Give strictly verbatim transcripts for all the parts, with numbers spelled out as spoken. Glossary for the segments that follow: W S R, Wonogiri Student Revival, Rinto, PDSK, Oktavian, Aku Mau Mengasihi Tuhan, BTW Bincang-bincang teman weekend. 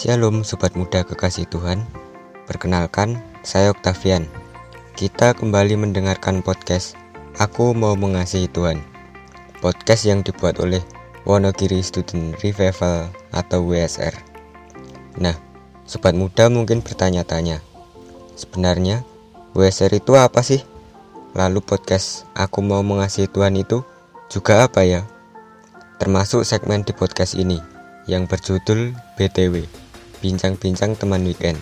Shalom Sobat Muda Kekasih Tuhan. Perkenalkan, saya Oktavian. Kita kembali mendengarkan podcast Aku Mau Mengasihi Tuhan, podcast yang dibuat oleh Wonogiri Student Revival atau W S R. Nah, Sobat Muda mungkin bertanya-tanya, sebenarnya W S R itu apa sih? Lalu podcast Aku Mau Mengasihi Tuhan itu juga apa ya? Termasuk segmen di podcast ini yang berjudul B T W Bincang-bincang teman weekend.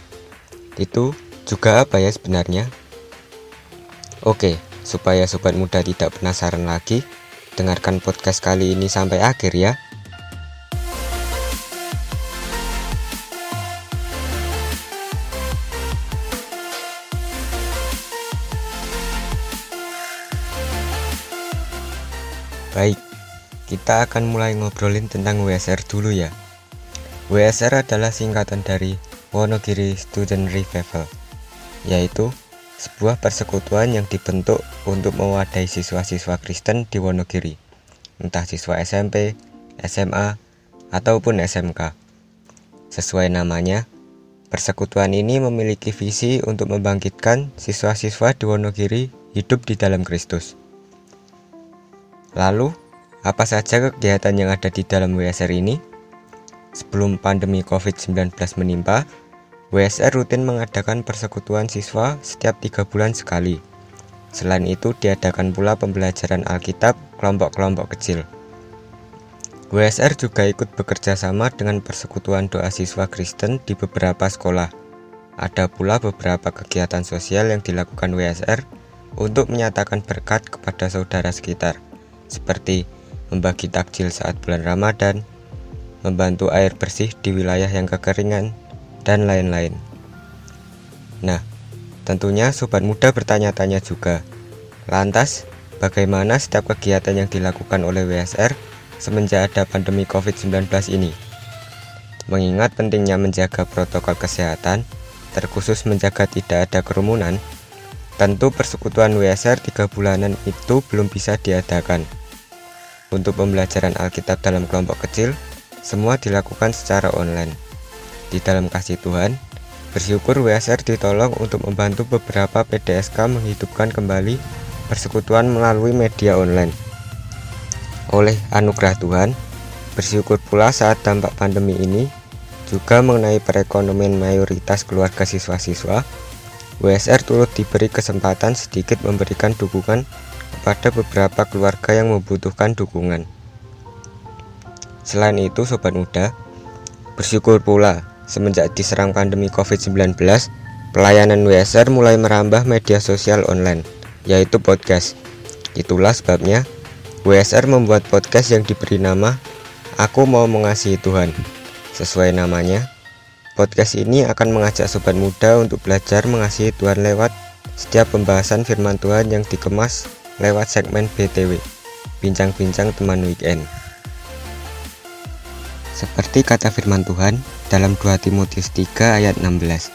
Itu juga apa ya sebenarnya? Oke, supaya Sobat Muda tidak penasaran lagi, dengarkan podcast kali ini sampai akhir ya. Baik, kita akan mulai ngobrolin tentang W S R dulu ya. W S R adalah singkatan dari Wonogiri Student Revival, yaitu sebuah persekutuan yang dibentuk untuk mewadahi siswa-siswa Kristen di Wonogiri, entah siswa S M P, S M A, ataupun S M K. Sesuai namanya, persekutuan ini memiliki visi untuk membangkitkan siswa-siswa di Wonogiri hidup di dalam Kristus. Lalu, apa saja kegiatan yang ada di dalam W S R ini? Sebelum pandemi covid sembilan belas menimpa, W S R rutin mengadakan persekutuan siswa setiap tiga bulan sekali. Selain itu, diadakan pula pembelajaran Alkitab kelompok-kelompok kecil. W S R juga ikut bekerja sama dengan persekutuan doa siswa Kristen di beberapa sekolah. Ada pula beberapa kegiatan sosial yang dilakukan W S R untuk menyatakan berkat kepada saudara sekitar, seperti membagi takjil saat bulan Ramadan, membantu air bersih di wilayah yang kekeringan, dan lain-lain. Nah, tentunya Sobat Muda bertanya-tanya juga, lantas bagaimana setiap kegiatan yang dilakukan oleh W S R semenjak ada pandemi covid sembilan belas ini? Mengingat pentingnya menjaga protokol kesehatan, terkhusus menjaga tidak ada kerumunan, tentu persekutuan W S R tiga bulanan itu belum bisa diadakan. Untuk pembelajaran Alkitab dalam kelompok kecil, semua dilakukan secara online. Di dalam kasih Tuhan, bersyukur W S R ditolong untuk membantu beberapa P D S K menghidupkan kembali persekutuan melalui media online. Oleh anugerah Tuhan, bersyukur pula saat dampak pandemi ini juga mengenai perekonomian mayoritas keluarga siswa-siswa, W S R turut diberi kesempatan sedikit memberikan dukungan kepada beberapa keluarga yang membutuhkan dukungan. Selain itu, Sobat Muda, bersyukur pula semenjak diserang pandemi covid sembilan belas, pelayanan W S R mulai merambah media sosial online, yaitu podcast. Itulah sebabnya W S R membuat podcast yang diberi nama Aku Mau Mengasihi Tuhan. Sesuai namanya, podcast ini akan mengajak Sobat Muda untuk belajar mengasihi Tuhan lewat setiap pembahasan firman Tuhan yang dikemas lewat segmen B T W, Bincang-bincang teman weekend. Seperti kata firman Tuhan dalam dua Timotius tiga ayat enam belas,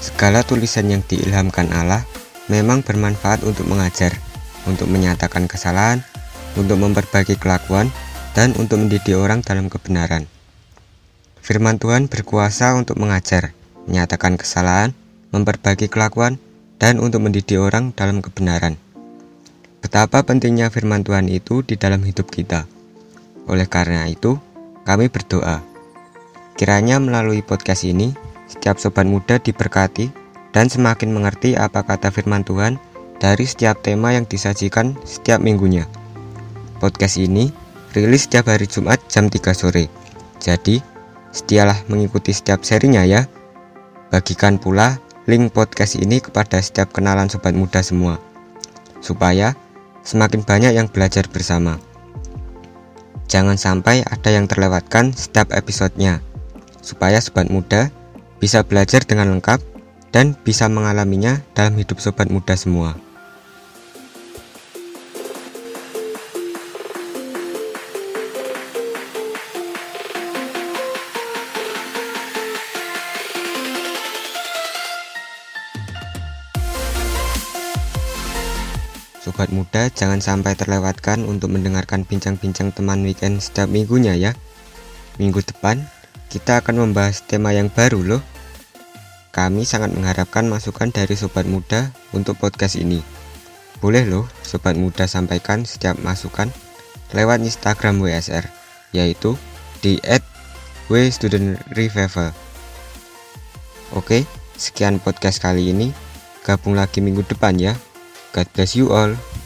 segala tulisan yang diilhamkan Allah memang bermanfaat untuk mengajar, untuk menyatakan kesalahan, untuk memperbaiki kelakuan, dan untuk mendidik orang dalam kebenaran. Firman Tuhan berkuasa untuk mengajar, menyatakan kesalahan, memperbaiki kelakuan, dan untuk mendidik orang dalam kebenaran. Betapa pentingnya firman Tuhan itu di dalam hidup kita. Oleh karena itu, kami berdoa, kiranya melalui podcast ini, setiap Sobat Muda diberkati dan semakin mengerti apa kata firman Tuhan dari setiap tema yang disajikan setiap minggunya. Podcast ini rilis setiap hari Jumat jam tiga sore. Jadi, setialah mengikuti setiap serinya ya. Bagikan pula link podcast ini kepada setiap kenalan Sobat Muda semua, supaya semakin banyak yang belajar bersama. Jangan sampai ada yang terlewatkan setiap episodenya, supaya Sobat Muda bisa belajar dengan lengkap dan bisa mengalaminya dalam hidup Sobat Muda semua. Sobat Muda, jangan sampai terlewatkan untuk mendengarkan bincang-bincang teman weekend setiap minggunya ya. Minggu depan Kita akan membahas tema yang baru loh. Kami sangat mengharapkan masukan dari sobat muda untuk podcast ini. Boleh loh sobat muda sampaikan setiap masukan lewat Instagram W S R, yaitu di at w student revival. Oke, sekian podcast kali ini. Gabung lagi minggu depan ya. God bless you all.